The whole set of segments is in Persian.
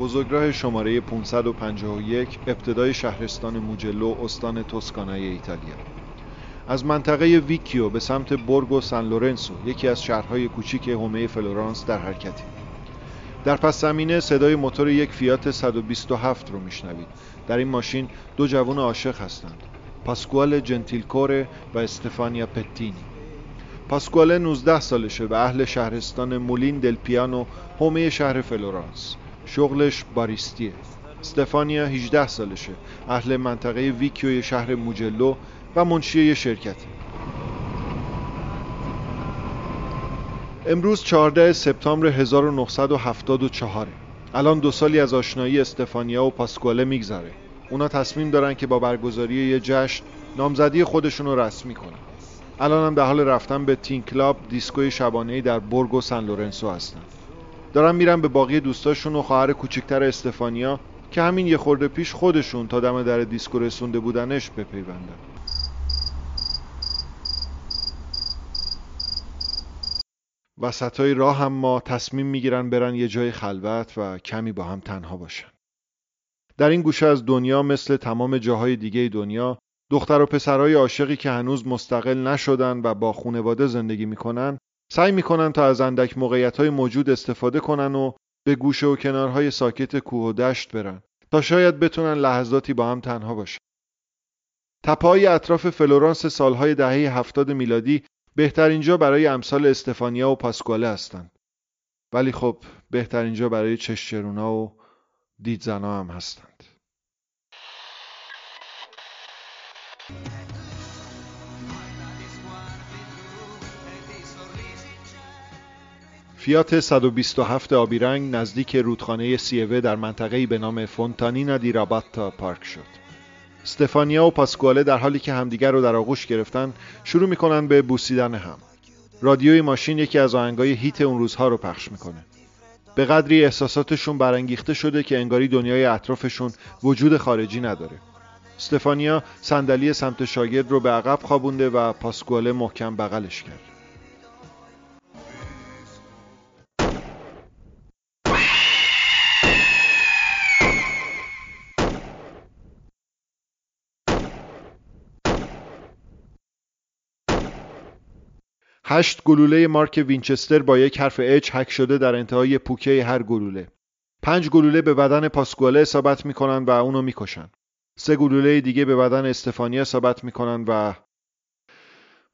بزرگراه شماره 551 ابتدای شهرستان موجلو استان توسکانای ایتالیا. از منطقه ویکیو به سمت بورگو سان لورنسو، یکی از شهرهای کوچیک حومه فلورانس در حرکتی. در پس زمینه صدای موتور یک فیات 127 رو میشنوید. در این ماشین دو جوان عاشق هستند، پاسکوال جنتیلکوره و استفانیا پتینی. پاسکوال 19 سالشه و اهل شهرستان مولین دل پیانو حومه شهر فلورانس. شغلش باریستیه. استفانیا 18 سالشه، اهل منطقه ویکیوی شهر موجلو و منشی یه شرکته. امروز 14 سپتامبر 1974. الان 2 سالی از آشنایی استفانیا و پاسکواله میگذره. اونا تصمیم دارن که با برگزاری یه جشن نامزدی خودشون رو رسمی کنن. الان هم در حال رفتن به تین کلاب، دیسکوی شبانه‌ای در بورگو سان لورنسو هستن. دارن میرن به باقی دوستاشون و خواهر کوچکتر استفانیا که همین یه خورده پیش خودشون تا دم در دیسکو رسونده بودنش بپیوندن. وسطای راه هم ما تصمیم میگیرن برن یه جای خلوت و کمی با هم تنها باشن. در این گوشه از دنیا مثل تمام جاهای دیگه دنیا، دختر و پسرای عاشقی که هنوز مستقل نشدن و با خانواده زندگی میکنن، سعی میکنن تا از اندک موقعیت‌های موجود استفاده کنن و به گوشه و کنارهای ساکت کوه و دشت برن تا شاید بتونن لحظاتی با هم تنها باشن. تپه‌های اطراف فلورانس سالهای دهه 70 میلادی بهترین جا برای امثال استفانیا و پاسکواله هستند. ولی خب بهترین جا برای چشچرونا و دیدزنا هم هستند. فیات 127 آبیرنگ نزدیک رودخانه سیوه در منطقه‌ای به نام فونتانینا دی راباتا پارک شد. استفانیا و پاسکواله در حالی که همدیگر رو در آغوش گرفتن شروع میکنن به بوسیدن هم. رادیوی ماشین یکی از آهنگای هیت اون روزها رو پخش میکنه. به قدری احساساتشون برانگیخته شده که انگاری دنیای اطرافشون وجود خارجی نداره. استفانیا صندلی سمت شاگرد رو به عقب خوابونده و پاسکواله محکم بغلش کرد. هشت گلوله مارک وینچستر با یک حرف اچ حک شده در انتهای پوکه هر گلوله. 5 گلوله به بدن پاسکواله اصابت میکنن و اونو میکشن. 3 گلوله دیگه به بدن استفانیا اصابت میکنن و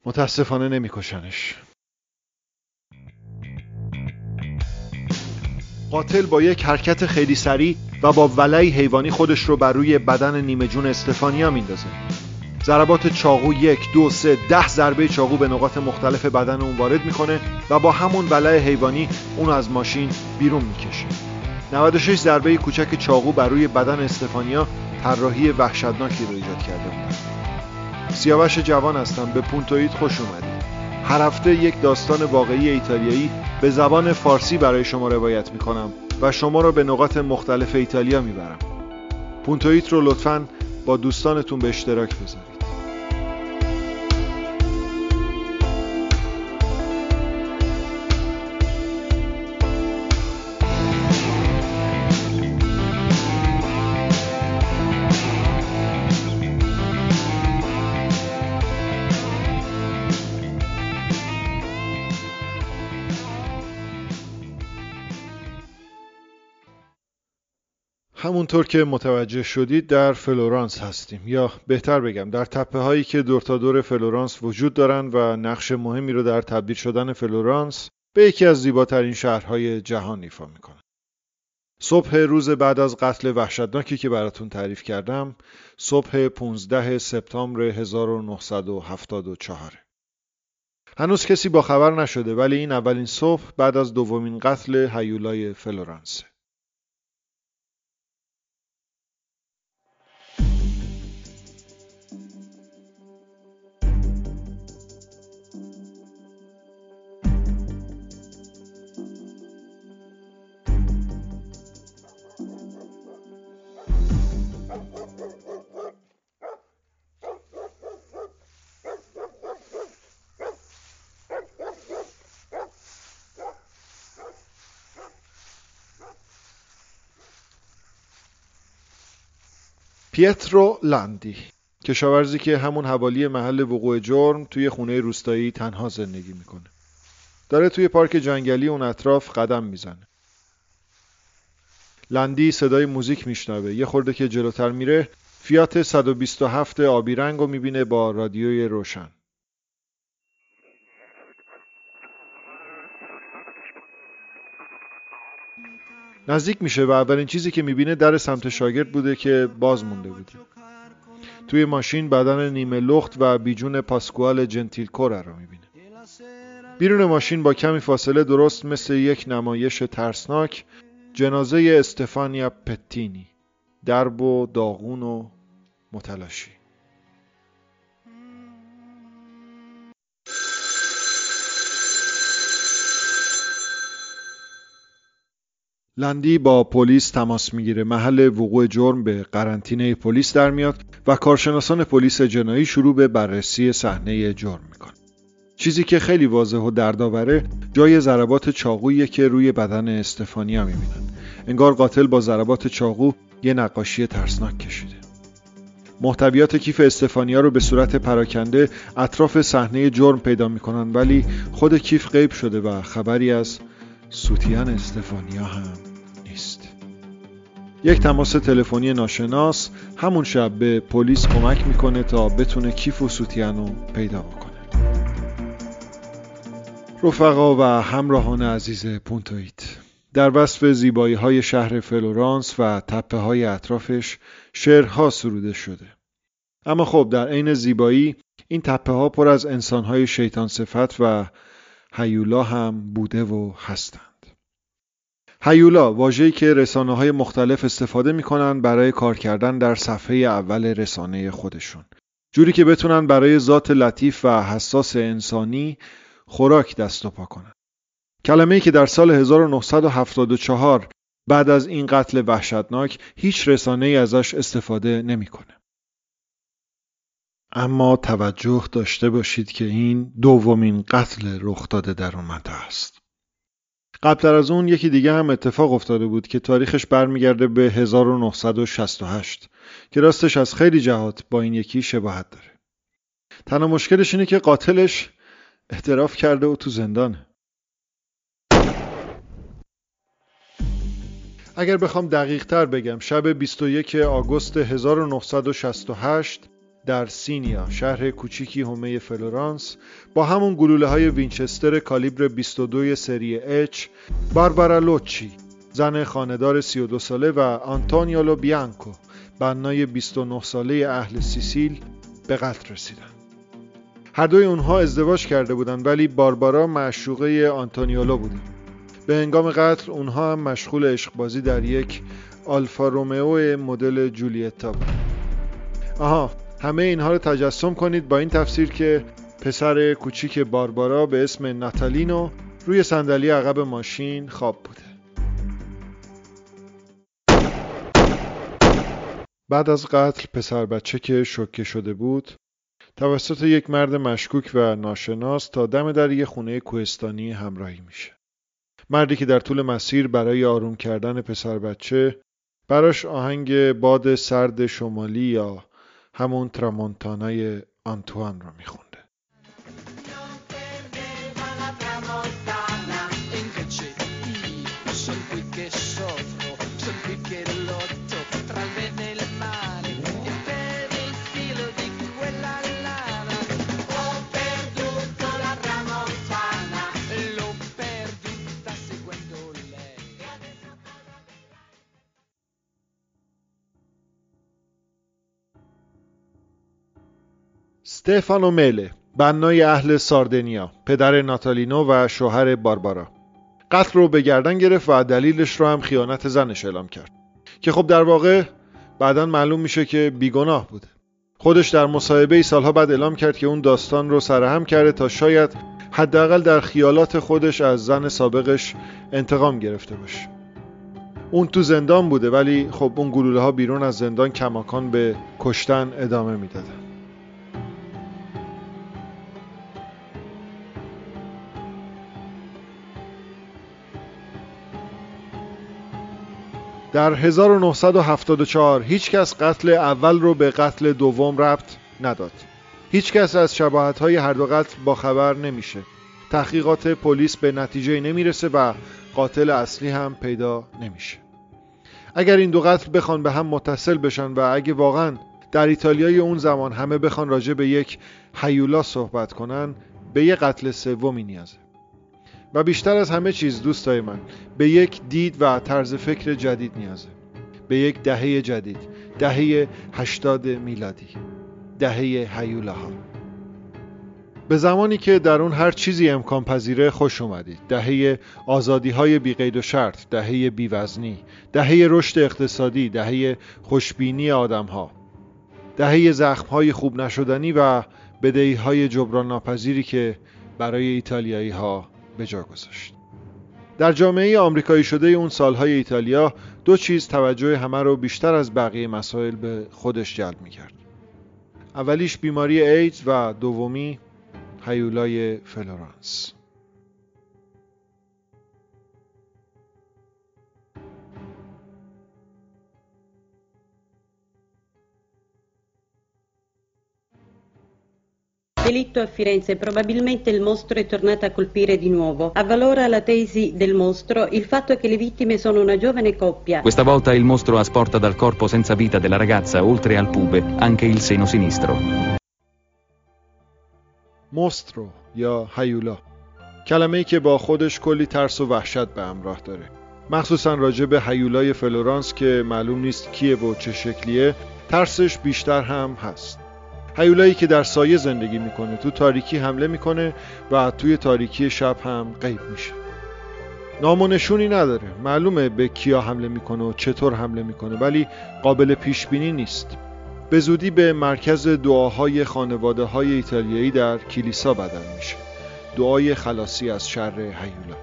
متاسفانه نمیکشنش. قاتل با یک حرکت خیلی سریع و با ولعی حیوانی خودش رو بر روی بدن نیمه جون استفانیا میندازه. ضربات چاقو 1، 2، 3، 10 ضربه چاقو به نقاط مختلف بدن اون وارد میکنه و با همون ولع حیوانی اون از ماشین بیرون میکشه. 96 ضربه کوچک چاقو بر روی بدن استفانیا طراحی وحشتناکی رو ایجاد کرده بودن. سیاوش جوان هستم، به پونتوید خوش اومدید. هر هفته یک داستان واقعی ایتالیایی به زبان فارسی برای شما روایت میکنم و شما رو به نقاط مختلف ایتالیا میبرم. پونتوید رو لطفاً با دوستانتون به اشتراک بذارید. همونطور که متوجه شدید در فلورانس هستیم، یا بهتر بگم در تپه هایی که دور تا دور فلورانس وجود دارن و نقش مهمی رو در تبدیل شدن فلورانس به یکی از زیباترین شهرهای جهان ایفا میکنن. صبح روز بعد از قتل وحشتناکی که براتون تعریف کردم، صبح 15 سپتامبر 1974. هنوز کسی با خبر نشده ولی این اولین صبح بعد از دومین قتل هیولای فلورانس. پیترو لاندی کشاورزی که همون حوالی محل وقوع جرم توی خونه روستایی تنها زندگی میکنه. داره توی پارک جنگلی اون اطراف قدم میزنه. لندی صدای موزیک میشنوه. یه خورده که جلوتر میره فیات 127 آبی رنگ رو میبینه با رادیوی روشن. نزدیک میشه و اولین چیزی که میبینه در سمت شاگرد بوده که باز مونده بوده. توی ماشین بدن نیمه لخت و بیجون پاسکوال جنتیلکوره رو میبینه. بیرون ماشین با کمی فاصله درست مثل یک نمایش ترسناک جنازه استفانیا پتینی، درب و داغون و متلاشی. لندی با پلیس تماس میگیره. محل وقوع جرم به قرنطینه پلیس در میاد و کارشناسان پلیس جنایی شروع به بررسی صحنه جرم میکنه. چیزی که خیلی واضح و دردآوره جای ضربات چاقویی که روی بدن استفانیا میبینن. انگار قاتل با ضربات چاقو یه نقاشی ترسناک کشیده. محتویات کیف استفانیا رو به صورت پراکنده اطراف صحنه جرم پیدا میکنن، ولی خود کیف غیب شده و خبری از سوتیان استفانیا هم نیست. یک تماس تلفنی ناشناس همون شب به پلیس کمک میکنه تا بتونه کیف و سوتیان رو پیدا بکنه. رفقا و همراهان عزیز پونتویت، در وصف زیبایی های شهر فلورانس و تپه های اطرافش شعرها سروده شده. اما خب در عین زیبایی این تپه ها پر از انسان های شیطان صفت و هیولا هم بوده و هستند. هیولا واژه‌ای که رسانه‌های مختلف استفاده می‌کنن برای کار کردن در صفحه اول رسانه خودشون، جوری که بتونن برای ذات لطیف و حساس انسانی خوراک دست و پا کنن. کلمه‌ای که در سال 1974 بعد از این قتل وحشتناک هیچ رسانه‌ای ازش استفاده نمی‌کنه. اما توجه داشته باشید که این دومین قتل رخ داده در اون منطقه است. قبلتر از اون یکی دیگه هم اتفاق افتاده بود که تاریخش برمیگرده به 1968 که راستش از خیلی جهات با این یکی شباهت داره. تنها مشکلش اینه که قاتلش اعتراف کرده و تو زندانه. اگر بخوام دقیق تر بگم، شب 21 آگوست 1968 در سینیا، شهر کوچیکی حومه فلورانس، با همون گلوله های وینچستر کالیبر 22 سری اچ، باربارا لوچی، زن خاندار 32 ساله و آنتونیو لو بیانکو، بنای 29 ساله اهل سیسیل، به قتل رسیدند. هر دوی اونها ازدواج کرده بودند، ولی باربارا معشوقه آنتونیولو بود. به هنگام قتل اونها هم مشغول عشقبازی در یک آلفا رومئو مدل جولیتا بود. آها، همه اینها رو تجسم کنید با این تفسیر که پسر کوچیک باربارا به اسم ناتالینو روی صندلی عقب ماشین خواب بوده. بعد از قتل پسر بچه که شوکه شده بود توسط یک مرد مشکوک و ناشناس تا دم در یک خونه کوهستانی همراهی میشه. مردی که در طول مسیر برای آروم کردن پسر بچه براش آهنگ باد سرد شمالی یا همون ترامونتانای آنتوان رو میخونده. استفانو مله، بنای اهل ساردنیا، پدر ناتالینو و شوهر باربارا، قتل رو به گردن گرفت و دلیلش رو هم خیانت زنش اعلام کرد که خب در واقع بعداً معلوم میشه که بیگناه بوده. خودش در مصاحبه‌ای سالها بعد اعلام کرد که اون داستان رو سرهم کرده تا شاید حداقل در خیالات خودش از زن سابقش انتقام گرفته باشه. اون تو زندان بوده، ولی خب اون گلوله‌ها بیرون از زندان کماکان به کشتن ادامه میدادن. در 1974 هیچکس قتل اول رو به قتل دوم ربط نداد. هیچکس از شباهت‌های هر دو قتل باخبر نمیشه. تحقیقات پلیس به نتیجه نمیرسه و قاتل اصلی هم پیدا نمیشه. اگر این دو قتل بخوان به هم متصل بشن و اگه واقعاً در ایتالیای اون زمان همه بخوان راجع به یک هیولا صحبت کنن، به یک قتل سومی نیازه. و بیشتر از همه چیز دوستای من، به یک دید و طرز فکر جدید نیازه. به یک دهه جدید، دهه 80 میلادی، دهه هیولاها. به زمانی که در اون هر چیزی امکان پذیره خوش اومدید. دهه آزادی‌های بی قید و شرط، دهه بی وزنی، دهه رشد اقتصادی، دهه خوشبینی آدم‌ها، دهه زخم‌های خوب نشدنی و بدهی‌های جبران ناپذیری که برای ایتالیایی‌ها به جا گذاشت. در جامعه آمریکایی شده اون سال‌های ایتالیا دو چیز توجه همه رو بیشتر از بقیه مسائل به خودش جلب می‌کرد. اولیش بیماری ایدز و دومی هیولای فلورانس. Delitto a Firenze, probabilmente il mostro è tornato a colpire di nuovo. Avvalora la tesi del mostro il fatto che le vittime sono una giovane coppia. Questa volta il mostro asporta dal corpo senza vita della ragazza, oltre al pube, anche il seno sinistro. Mostro یا هیولا، کلمه‌ای که با خودش کلی ترس و وحشت به همراه داره. مخصوصاً راجع به هیولای فلورانس که معلوم نیست کیه و چه شکلیه، ترسش بیشتر هم هست. هیولایی که در سایه زندگی میکنه، تو تاریکی حمله میکنه و توی تاریکی شب هم غیب میشه. نامونشونی نداره، معلومه به کیا حمله میکنه و چطور حمله میکنه، ولی قابل پیش بینی نیست. به زودی به مرکز دعاهای خانواده های ایتالیایی در کلیسا بدل میشه، دعای خلاصی از شر هیولا.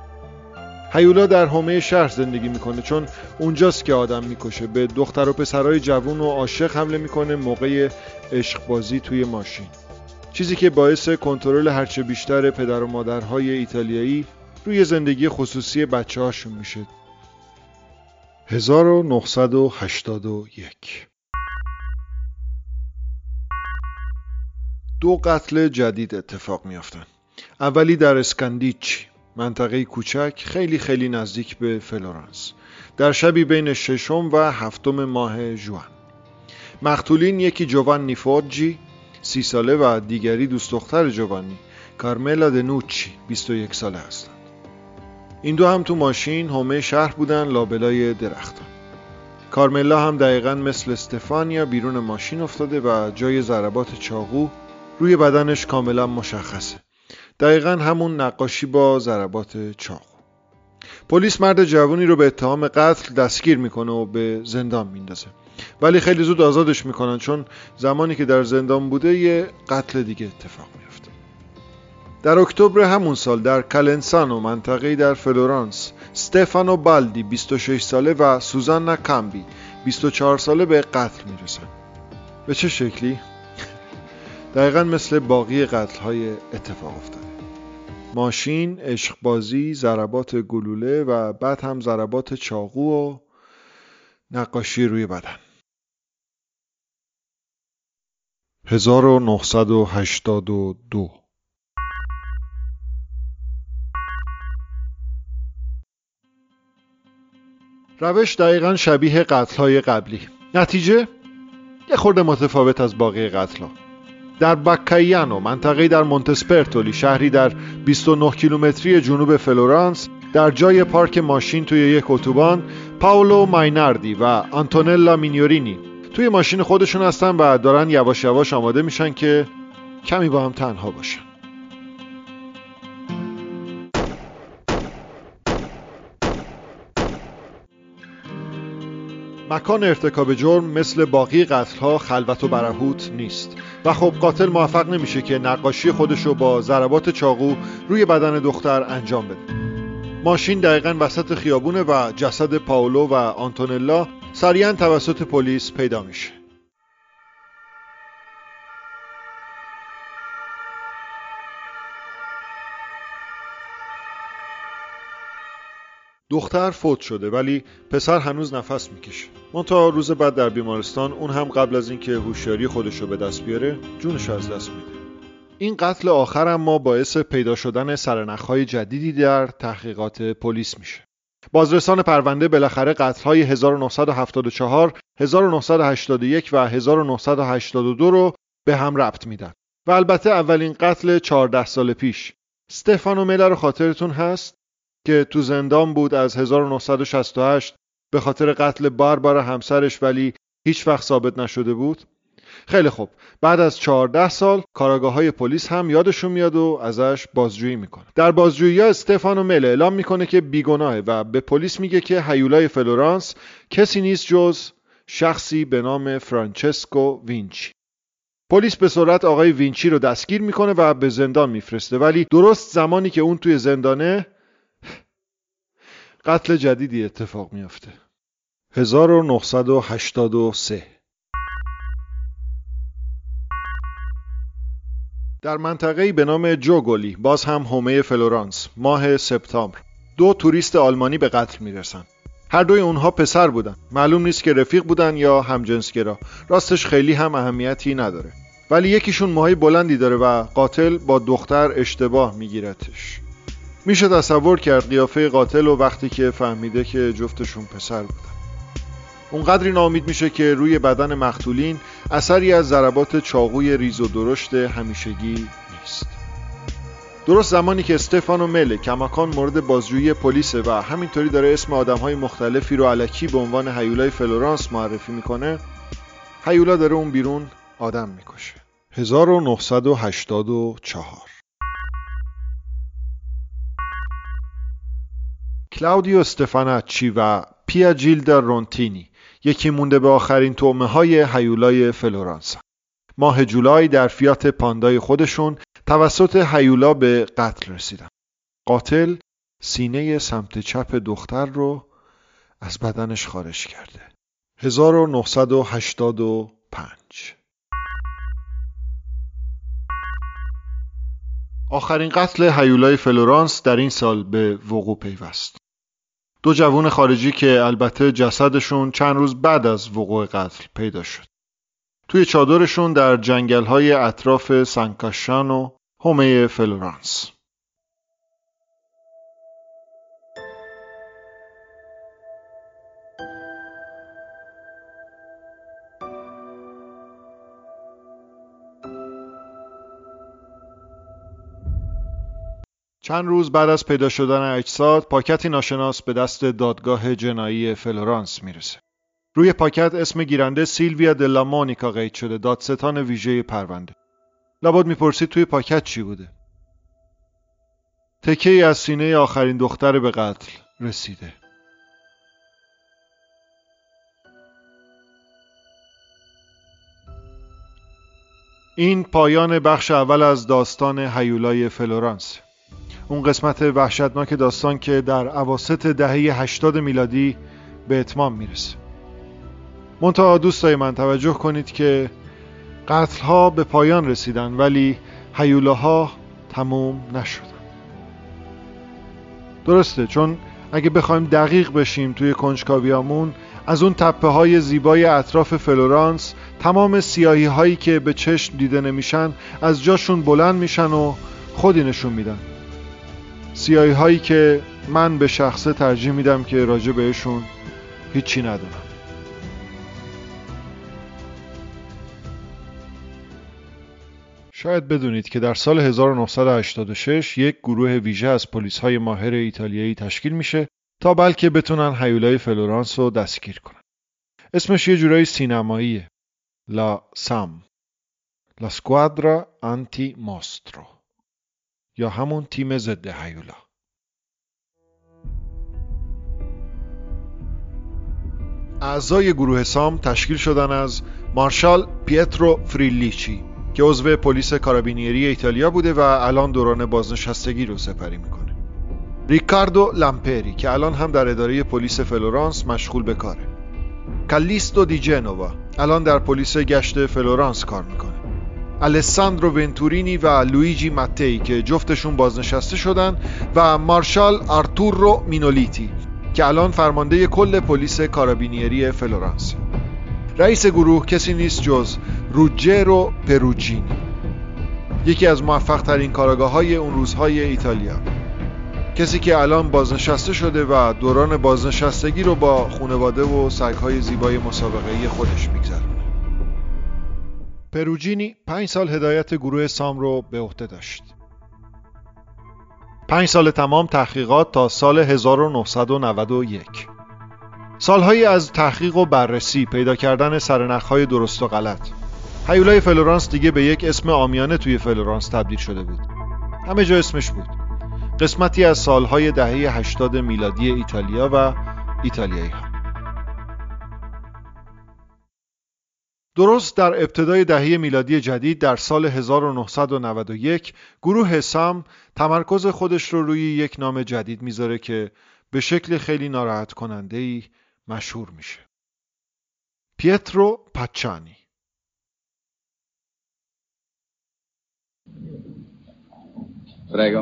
هیولا در حومه شهر زندگی میکنه، چون اونجاست که آدم میکشه. به دختر و پسرای جوون و عاشق حمله میکنه موقع عشقبازی توی ماشین، چیزی که باعث کنترل هرچه بیشتر پدر و مادرهای ایتالیایی روی زندگی خصوصی بچه‌هاشون میشه. 1981 دو قتل جدید اتفاق میافتن. اولی در اسکاندیچی، منطقه کوچک خیلی نزدیک به فلورانس، در شبی بین ششم و هفتم ماه ژوئن. مقتولین یکی جوانی فورجی 30 ساله و دیگری دوست دختر جوانی کارملا دنوچی 21 ساله هستند. این دو هم تو ماشین حومه شهر بودن، لابلای درختان. کارملا هم دقیقاً مثل استفانیا بیرون ماشین افتاده و جای ضربات چاقو روی بدنش کاملا مشخصه. دقیقاً همون نقاشی با ضربات چاقو. پلیس مرد جوانی رو به اتهام قتل دستگیر میکنه و به زندان میندازه، ولی خیلی زود آزادش میکنن، چون زمانی که در زندان بوده یه قتل دیگه اتفاق میفته. در اکتبر همون سال در کالنسانو، منطقه‌ای در فلورانس، استفانو بالدی 26 ساله و سوزانا کامبی 24 ساله به قتل میرسن. به چه شکلی؟ دقیقاً مثل باقی قتل‌های اتفاق افتاده. ماشین، عشقبازی، ضربات گلوله و بعد هم ضربات چاقو و نقاشی روی بدن. 1982 روش دقیقاً شبیه قتل‌های قبلی، نتیجه یه خورده متفاوت از باقی قتل‌ها. در باکایانو، منطقه‌ای در مونتسپرتولی، شهری در 29 کیلومتری جنوب فلورانس، در جای پارک ماشین توی یک اتوبان، پاولو مایناردی و آنتونلا مینیورینی توی ماشین خودشون هستن و دارن یواش یواش آماده میشن که کمی با هم تنها باشن. مکان ارتکاب جرم مثل باقی قتل‌ها خلوت و برهوت نیست و خب قاتل موفق نمیشه که نقاشی خودشو با ضربات چاقو روی بدن دختر انجام بده. ماشین دقیقاً وسط خیابونه و جسد پاولو و آنتونلا سریعاً توسط پلیس پیدا میشه. دختر فوت شده ولی پسر هنوز نفس میکشه. منتها روز بعد در بیمارستان اون هم قبل از اینکه هوشیاری خودش رو به دست بیاره جونش از دست میده. این قتل آخر اما باعث پیدا شدن سرنخ‌های جدیدی در تحقیقات پلیس میشه. بازرسان پرونده بالاخره قتل‌های 1974، 1981 و 1982 رو به هم ربط میدن. و البته اولین قتل 14 سال پیش استفانو مله رو خاطرتون هست که تو زندان بود از 1968 به خاطر قتل باربارا همسرش ولی هیچ وقت ثابت نشده بود. خیلی خوب، بعد از 14 سال کاراگاه‌های پلیس هم یادشون میاد و ازش بازجویی میکنه. در بازجویی‌ها استفانو مله اعلام میکنه که بیگناهه و به پلیس میگه که هیولای فلورانس کسی نیست جز شخصی به نام فرانچسکو وینچی. پلیس به سرعت آقای وینچی رو دستگیر میکنه و به زندان میفرسته، ولی درست زمانی که اون توی زندانه قتل جدیدی اتفاق میافته. 1983 در منطقه‌ای به نام جوگولی، باز هم حومه فلورانس، ماه سپتامبر، دو توریست آلمانی به قتل میرسن. هر دوی اونها پسر بودن. معلوم نیست که رفیق بودن یا همجنسگرا. راستش خیلی هم اهمیتی نداره. ولی یکیشون موهای بلندی داره و قاتل با دختر اشتباه میگیرتش. میشه تصور کرد قیافه قاتل و وقتی که فهمیده که جفتشون پسر بودن. اونقدری ناامید میشه که روی بدن مقتولین اثری از ضربات چاقوی ریز و درشت همیشگی نیست. درست زمانی که استفانو مله کماکان مورد بازجویی پلیس و همینطوری داره اسم آدم‌های مختلفی رو الکی به عنوان هیولای فلورانس معرفی میکنه، هیولا داره اون بیرون آدم میکشه. 1984 کلاودیو استفاناچی و پیا جیلدا رونتینی یکی مونده به آخرین طعمه‌های هیولای فلورانس. ماه جولای در فیات پاندای خودشون توسط هیولا به قتل رسیدن. قاتل سینه سمت چپ دختر رو از بدنش خارج کرده. 1985 آخرین قتل هیولای فلورانس در این سال به وقوع پیوست. دو جوان خارجی که البته جسدشون چند روز بعد از وقوع قتل پیدا شد. توی چادرشون در جنگل‌های اطراف سانکاشان و حومه فلورانس. چند روز بعد از پیدا شدن اجساد، پاکتی ناشناس به دست دادگاه جنایی فلورانس میرسه. روی پاکت اسم گیرنده سیلویا دلا مانیکا قید شده، دادستان ویژه پرونده. لابد میپرسید توی پاکت چی بوده؟ تکه‌ای از سینه آخرین دختر به قتل رسیده. این پایان بخش اول از داستان هیولای فلورانس. اون قسمت وحشتناک داستان که در اواسط دهه 80 میلادی به اتمام میرسه. منتها دوستای من توجه کنید که قتل‌ها به پایان رسیدن ولی هیولاها تموم نشدن. درسته، چون اگه بخوایم دقیق بشیم توی کنجکاویامون از اون تپه‌های زیبای اطراف فلورانس تمام سیاهی‌هایی که به چشم دیده نمیشن از جاشون بلند میشن و خودی نشون میدن. سیاهی‌هایی که من به شخصه ترجیح میدم که راجع بهشون هیچی ندونم. شاید بدونید که در سال 1986 یک گروه ویژه از پلیس‌های ماهر ایتالیایی تشکیل میشه تا بلکه بتونن هیولای فلورانس رو دستگیر کنن. اسمش یه جورایی سینماییه. لا سام. لا سکوادرا آنتی موسترو. یا همون تیم ضد هیولا. اعضای گروه سام تشکیل شدن از مارشال پیترو فریلیچی که عضو پلیس کارابینیری ایتالیا بوده و الان دوران بازنشستگی رو سپری میکنه. ریکاردو لامپری که الان هم در اداره پلیس فلورانس مشغول به کاره. کالیستو دی جنوا الان در پلیس گشت فلورانس کار میکنه. الساندرو ونتورینی و لویجی ماتئی که جفتشون بازنشسته شدن و مارشال آرتورو مینولیتی که الان فرمانده کل پلیس کارابینیری فلورانس. رئیس گروه کسی نیست جز روجرو پروجینی، یکی از موفق ترین کاراگاه‌های اون روزهای ایتالیا، کسی که الان بازنشسته شده و دوران بازنشستگی رو با خانواده و سگ‌های زیبای مسابقه‌ای خودش می‌گذرونه. پروجینی 5 سال هدایت گروه سام رو به عهده داشت. 5 سال تمام تحقیقات تا سال 1991. سالهایی از تحقیق و بررسی، پیدا کردن سرنخ‌های درست و غلط. هیولای فلورانس دیگه به یک اسم عامیانه توی فلورانس تبدیل شده بود. همه جا اسمش بود. قسمتی از سالهای دهه 80 میلادی ایتالیا و ایتالیایی ها. درست در ابتدای دهه میلادی جدید در سال 1991 گروه سام تمرکز خودش رو روی یک نام جدید میذاره که به شکل خیلی ناراحت کننده‌ای مشهور میشه. پیترو پاچانی. Prego.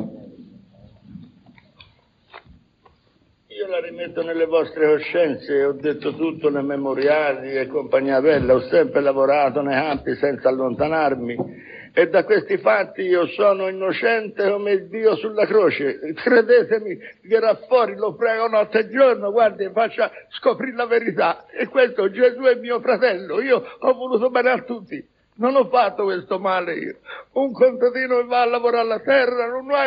Io la rimetto nelle vostre coscienze, ho detto tutto nei memoriali e compagnia bella, ho sempre lavorato nei campi senza allontanarmi e da questi fatti io sono innocente come il Dio sulla croce, credetemi, verrà fuori, lo prego notte e giorno, guardi, faccia scoprire la verità e questo Gesù è mio fratello, io ho voluto bene a tutti. Non ho fatto questo male io. Un contadino che va a lavorare la terra non ha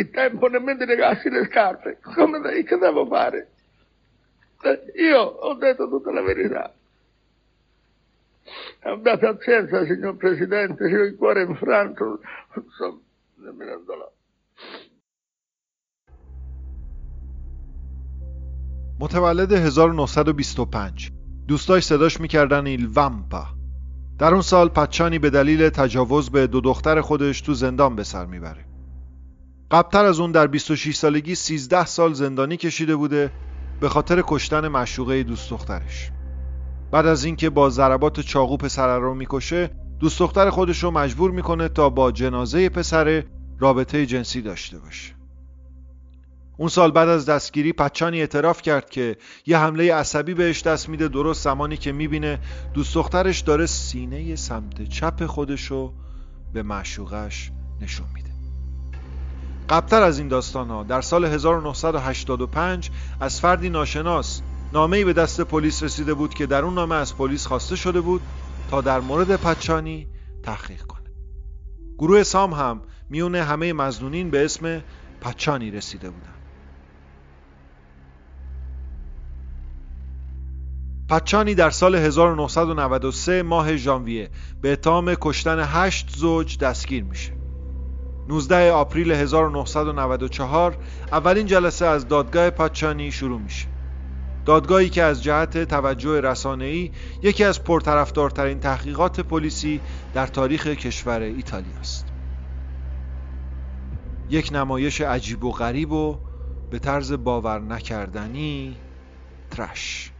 il tempo nemmeno di legarsi le scarpe. Come che devo fare? Io ho detto tutta la verità. Abbiate pazienza, signor Presidente, ho il cuore infranto. Non so, mi rendo là. متولد 1925. دوستاش صداش می‌کردن ایل وامپا. در اون سال پاچانی به دلیل تجاوز به 2 دختر خودش تو زندان به سر میبره. قبلتر از اون در 26 سالگی 13 سال زندانی کشیده بوده به خاطر کشتن معشوقه دوست دخترش. بعد از اینکه با ضربات چاقو پسره رو میکشه، دوست دختر خودش رو مجبور میکنه تا با جنازه پسره رابطه جنسی داشته باشه. اون سال بعد از دستگیری پاچانی اعتراف کرد که یه حمله عصبی بهش دست میده درست زمانی که میبینه دوست دخترش داره سینه سمت چپ خودشو به معشوقش نشون میده. قبلتر از این داستانها در سال 1985 از فردی ناشناس نامه‌ای به دست پلیس رسیده بود که در اون نامه از پلیس خواسته شده بود تا در مورد پاچانی تحقیق کنه. گروه سام هم میونه همه مظنونین به اسم پاچانی رسیده بودن. پاچانی در سال 1993 ماه ژانویه به اتهام کشتن 8 زوج دستگیر میشه. 19 آپریل 1994 اولین جلسه از دادگاه پاچانی شروع میشه. دادگاهی که از جهت توجه رسانه‌ای یکی از پرطرفدارترین تحقیقات پلیسی در تاریخ کشور ایتالیا است. یک نمایش عجیب و غریب و به طرز باور نکردنی ترش.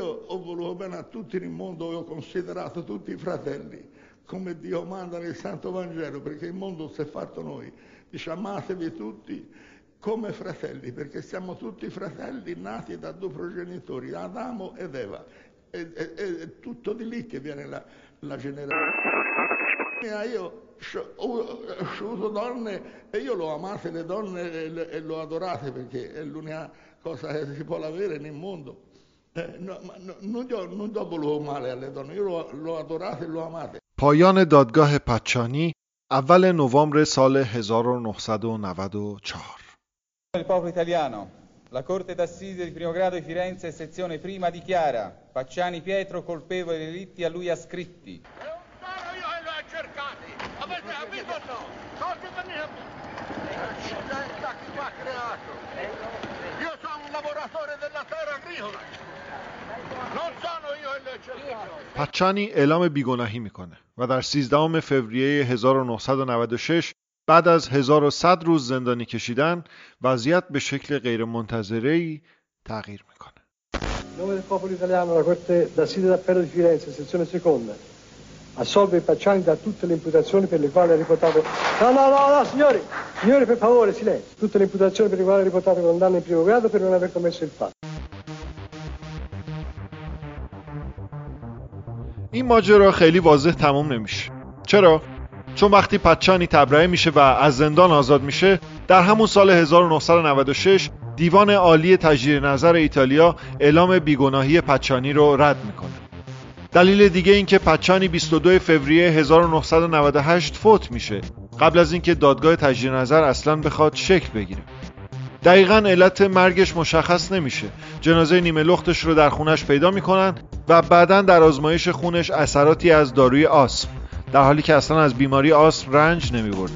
Io ho voluto bene a tutti nel mondo e ho considerato tutti i fratelli come Dio manda nel Santo Vangelo, perché il mondo si è fatto noi. Dice amatevi tutti come fratelli, perché siamo tutti fratelli nati da 2 progenitori, Adamo ed Eva. È tutto di lì che viene la generazione. Io ho sciuto donne e io l'ho amate le donne e l'ho adorate perché è l'unica cosa che si può avere nel mondo. Non do voluto male alle donne, io l'ho adorate e l'ho amate. پایان دادگاه پاچانی اول نوامبر سال 1994. Il popolo italiano. La Corte d'Assise di primo grado di Firenze, sezione prima, dichiara Pacciani Pietro colpevole di delitti a lui ascritti. پاچانی اعلام بیگناهی میکنه و در 13 فوریه 1996 بعد از 1100 روز زندانی کشیدن وضعیت به شکل غیر منتظره‌ای تغییر میکنه. Nome del popolo italiano, la Corte d'Assise d'Appello di Firenze, sezione seconda, assolve Pacciani da tutte le imputazioni per le quali ha riportato. No, signori. Signore, per favore, silenzio. Tutte le imputazioni per le quali è riportato condanna in primo grado per non aver commesso il fatto. این ماجرا خیلی واضح تمام نمیشه. چرا؟ چون وقتی پاچانی تبرئه میشه و از زندان آزاد میشه، در همون سال 1996 دیوان عالی تجدید نظر ایتالیا اعلام بیگناهی پاچانی رو رد میکنه. دلیل دیگه این که پاچانی 22 فوریه 1998 فوت میشه، قبل از اینکه دادگاه تجدید نظر اصلاً بخواد شکل بگیره. دقیقاً علت مرگش مشخص نمیشه. جنازه نیمه لختش رو در خونش پیدا میکنن و بعداً در آزمایش خونش اثراتی از داروی آسم، در حالی که اصلاً از بیماری آسم رنج نمیبرده.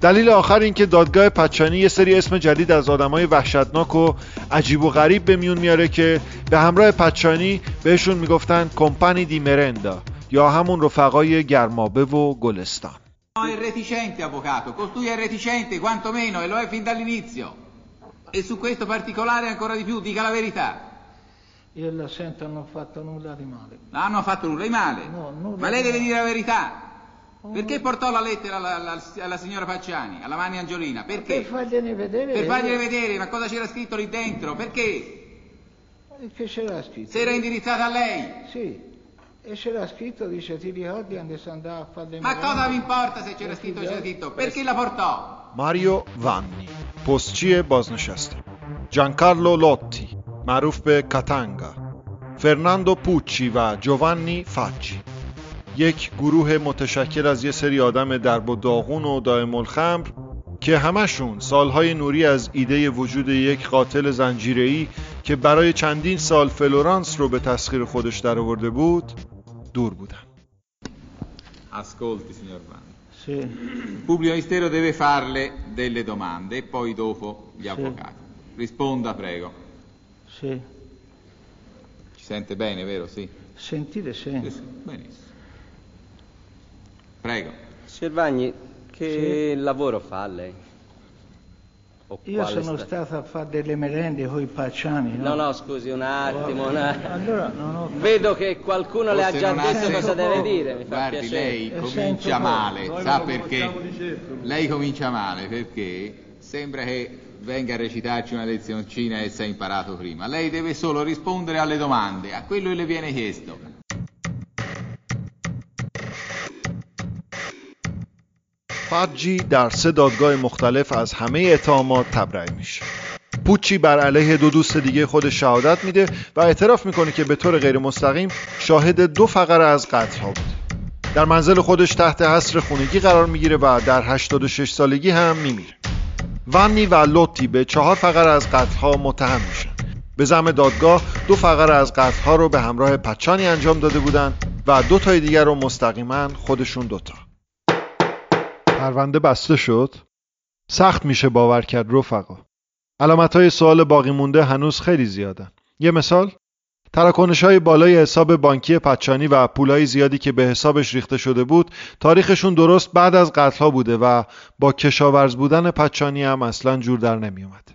دلیل آخر این که دادگاه پاچانی یه سری اسم جدید از آدمای وحشتناک و عجیب و غریب به میون میاره که به همراه پاچانی بهشون میگفتن کمپانی دی مرندا، یا همون رفقای گرمابه و گلستان. No, è reticente, avvocato, costui è reticente, quantomeno, e lo è fin dall'inizio. E su questo particolare ancora di più, dica la verità. Io la sento, non ho fatto nulla di male. No, non ho fatto nulla di male. No, ma lei deve dire la verità. Perché portò la lettera alla signora Pacciani, alla Mani Angiolina? Perché? Per fargliene vedere. Per fargliene vedere, ma cosa c'era scritto lì dentro? Perché? Che c'era scritto? Se era indirizzata a lei? Sì. E c'era scritto, dice, ti ricordi quando si andava a fare le Ma cosa vi importa se c'era scritto o c'era scritto? Perché la portò? Mario Vanni, postcie baznashasta. Giancarlo Lotti, معروف به کاتانگا. فرناندو پوچی و جوانی فاچی. یک گروه متشکل از یه سری آدم درب و داغون و دائم الخمر که همشون سالهای نوری از ایده وجود یک قاتل زنجیره‌ای که برای چندین سال فلورانس رو به تسخیر خودش درآورده بود دور بودن. Ascolti signor Vanni. Sì. Il pubblico ministero deve farle delle domande e poi dopo gli avvocati. Risponda prego. Sì. Ci sente bene, vero? Sì. Sentite sì. Sì. Benissimo. Prego. Signor Vanni, che lavoro fa lei? Io sono stato a fare delle merende con i Pacciani, no? No, scusi un attimo. Allora, non ho... Vedo che qualcuno le ha già detto cosa deve dire, mi fa piacere. Guardi, lei comincia male, sa perché? Lei comincia male perché sembra che venga a recitarci una lezioncina e si è imparato prima. Lei deve solo rispondere alle domande, a quello che le viene chiesto. فاجی در سه دادگاه مختلف از همه اتهامات تبرئه میشه. پوچی بر علیه دو دوست دیگه خودش شهادت میده و اعتراف میکنه که به طور غیر مستقیم شاهد دو فقره از قتل‌ها بود. در منزل خودش تحت حصر خونگی قرار میگیره و در 86 سالگی هم میمیره. وانی و لوتی به 4 فقره از قتل‌ها متهم میشن. به زعم دادگاه 2 فقره از قتل‌ها رو به همراه پاچانی انجام داده بودن و 2 تای دیگر رو مستقیما خودشون 2 تا. پرونده بسته شد. سخت میشه باور کرد رفقا. علامت‌های سوال باقی مونده هنوز خیلی زیادن. یه مثال، تراکنش‌های بالای حساب بانکی پاچانی و پولای زیادی که به حسابش ریخته شده بود، تاریخشون درست بعد از قتل‌ها بوده و با کشاورز بودن پاچانی هم اصلاً جور در نمیومد.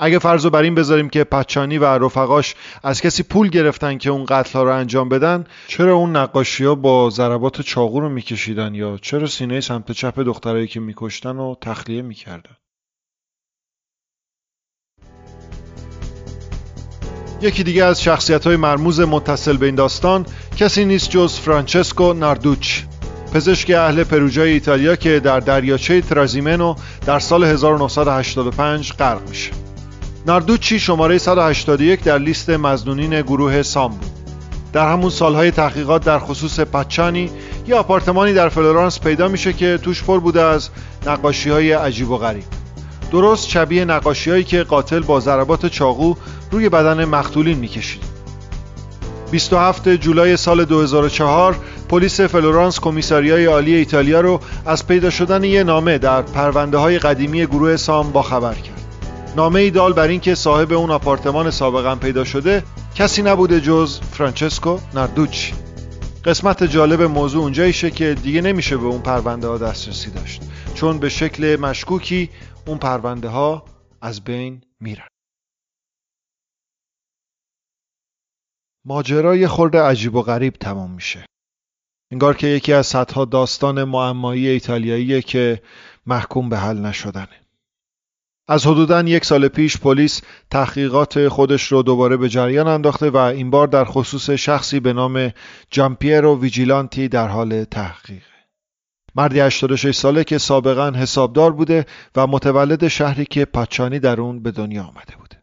اگه فرض رو بر این بذاریم که پاچانی و رفقاش از کسی پول گرفتن که اون قتل‌ها رو انجام بدن، چرا اون نقاشی‌ها با ضربات چاقو رو می‌کشیدن یا چرا سینه سمت چپ دخترایی که می‌کشتن رو تخلیه می‌کردن؟ یکی دیگه از شخصیت‌های مرموز متصل به این داستان کسی نیست جز فرانچسکو ناردوچی، پزشک اهل پروجای ایتالیا که در دریاچه ترازیمنو در سال 1985 غرق میشه. ناردوچی شماره 181 در لیست مظنونین گروه سام بود. در همون سالهای تحقیقات در خصوص پاچانی یه آپارتمانی در فلورانس پیدا میشه که توش پر بوده از نقاشی‌های عجیب و غریب. درست شبیه نقاشی‌هایی که قاتل با ضربات چاقو روی بدن مقتولین می‌کشید. 27 جولای سال 2004 پلیس فلورانس کمیساریای عالی ایتالیا رو از پیدا شدن یه نامه در پرونده‌های قدیمی گروه سام باخبر کرد. نامه ای دال بر این که صاحب اون آپارتمان سابقاً پیدا شده کسی نبوده جز فرانچسکو ناردوچی. قسمت جالب موضوع اونجاییشه که دیگه نمیشه به اون پرونده ها دسترسی داشت، چون به شکل مشکوکی اون پرونده ها از بین میرن. ماجرای خورده عجیب و غریب تمام میشه. انگار که یکی از صدها داستان معمایی ایتالیاییه که محکوم به حل نشدنه. از حدوداً 1 سال پیش پلیس تحقیقات خودش رو دوباره به جریان انداخته و این بار در خصوص شخصی به نام ژان پیر ویجیلانتی در حال تحقیق. مردی 86 ساله که سابقاً حسابدار بوده و متولد شهری که پاچانی در اون به دنیا آمده بوده.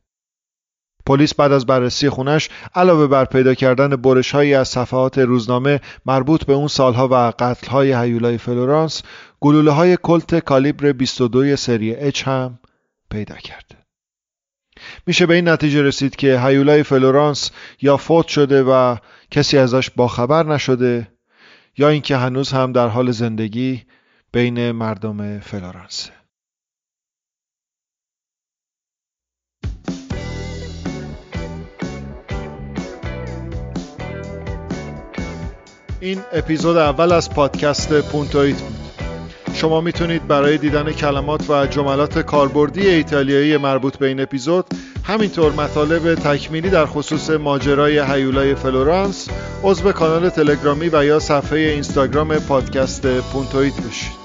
پلیس بعد از بررسی خونش علاوه بر پیدا کردن برش‌هایی از صفحات روزنامه مربوط به اون سالها و قتل‌های هیولای فلورانس، گلوله‌های کلت کالیبر 22 سری اچ هم پیدا کرده. میشه به این نتیجه رسید که هیولای فلورانس یا فوت شده و کسی ازش باخبر نشده یا اینکه هنوز هم در حال زندگی بین مردم فلورانسه. این اپیزود اول از پادکست پونتویت بود. شما میتونید برای دیدن کلمات و جملات کاربردی ایتالیایی مربوط به این اپیزود، همینطور مطالب تکمیلی در خصوص ماجرای هیولای فلورانس، عضو کانال تلگرامی و یا صفحه اینستاگرام پادکست پونتویت بشید.